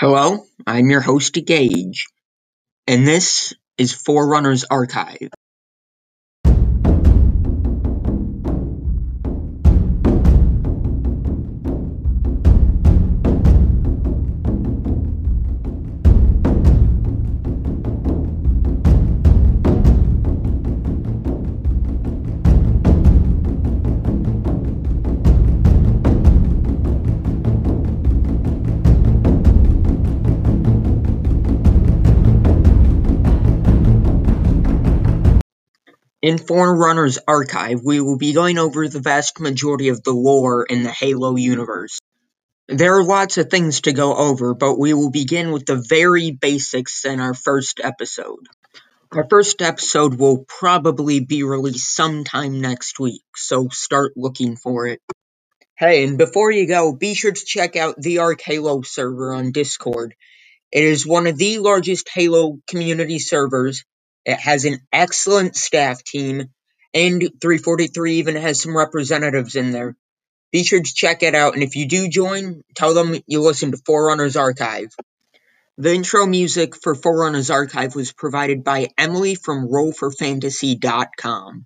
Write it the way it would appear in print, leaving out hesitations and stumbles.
Hello, I'm your host, Gage, and this is Forerunner's Archive. In Forerunner's Archive, we will be going over the vast majority of the lore in the Halo universe. There are lots of things to go over, but we will begin with the very basics in our first episode. Our first episode will probably be released sometime next week, so start looking for it. Hey, and before you go, be sure to check out the Ark Halo server on Discord. It is one of the largest Halo community servers. It has an excellent staff team, and 343 even has some representatives in there. Be sure to check it out, and if you do join, tell them you listened to Forerunner's Archive. The intro music for Forerunner's Archive was provided by Emily from RollForFantasy.com.